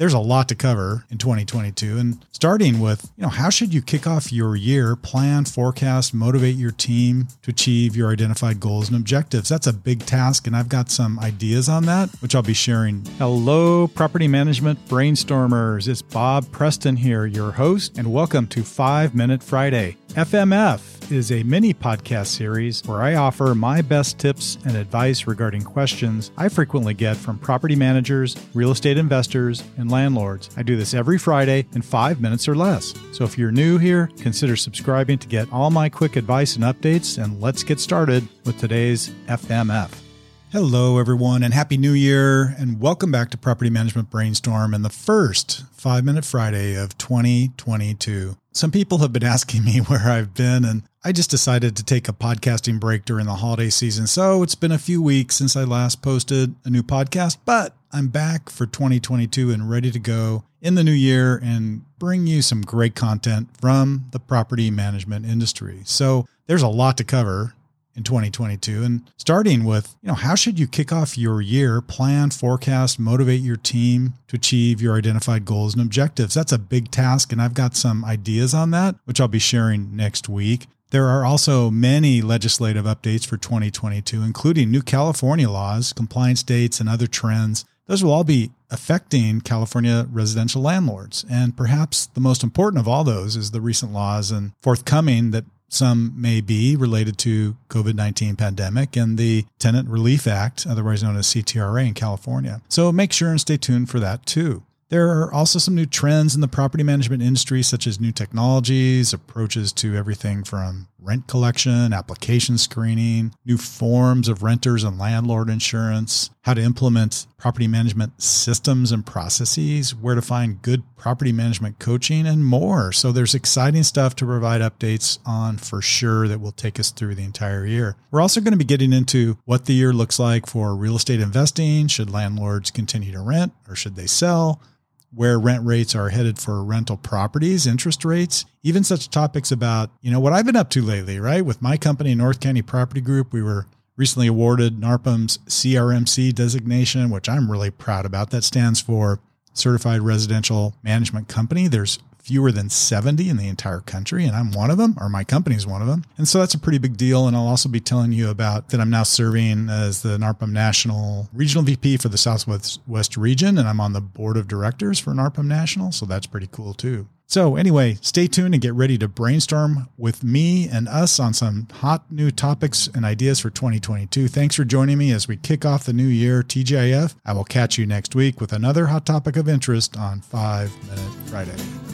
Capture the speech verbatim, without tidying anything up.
There's a lot to cover in twenty twenty-two, and starting with, you know, how should you kick off your year, plan, forecast, motivate your team to achieve your identified goals and objectives? That's a big task, and I've got some ideas on that, which I'll be sharing. Hello, Property Management Brainstormers. It's Bob Preston here, your host, and welcome to Five Minute Friday. F M F is a mini podcast series where I offer my best tips and advice regarding questions I frequently get from property managers, real estate investors, and landlords. I do this every Friday in five minutes or less. So if you're new here, consider subscribing to get all my quick advice and updates, and let's get started with today's F M F. Hello, everyone, and Happy New Year, and welcome back to Property Management Brainstorm and the first Five Minute Friday of twenty twenty-two. Some people have been asking me where I've been, and I just decided to take a podcasting break during the holiday season, so it's been a few weeks since I last posted a new podcast, but I'm back for twenty twenty-two and ready to go in the new year and bring you some great content from the property management industry. So there's a lot to cover in twenty twenty-two, and starting with, you know, how should you kick off your year, plan, forecast, motivate your team to achieve your identified goals and objectives? That's a big task, and I've got some ideas on that, which I'll be sharing next week. There are also many legislative updates for twenty twenty-two, including new California laws, compliance dates, and other trends. Those will all be affecting California residential landlords, and perhaps the most important of all those is the recent laws and forthcoming that some may be related to COVID nineteen pandemic and the Tenant Relief Act, otherwise known as C T R A in California. So make sure and stay tuned for that too. There are also some new trends in the property management industry, such as new technologies, approaches to everything from rent collection, application screening, new forms of renters and landlord insurance, how to implement property management systems and processes, where to find good property management coaching, and more. So there's exciting stuff to provide updates on for sure that will take us through the entire year. We're also going to be getting into what the year looks like for real estate investing. Should landlords continue to rent or should they sell? Where rent rates are headed for rental properties, interest rates, even such topics about, you know, what I've been up to lately, right? With my company, North County Property Group, we were recently awarded NARPM's C R M C designation, which I'm really proud about. That stands for Certified Residential Management Company. There's fewer than seventy in the entire country, and I'm one of them, or my company's one of them. And so that's a pretty big deal. And I'll also be telling you about that I'm now serving as the NARPM National Regional V P for the Southwest West Region, and I'm on the board of directors for NARPM National. So that's pretty cool too. So anyway, stay tuned and get ready to brainstorm with me and us on some hot new topics and ideas for twenty twenty-two. Thanks for joining me as we kick off the new year, T J I F. I will catch you next week with another hot topic of interest on Five Minute Friday.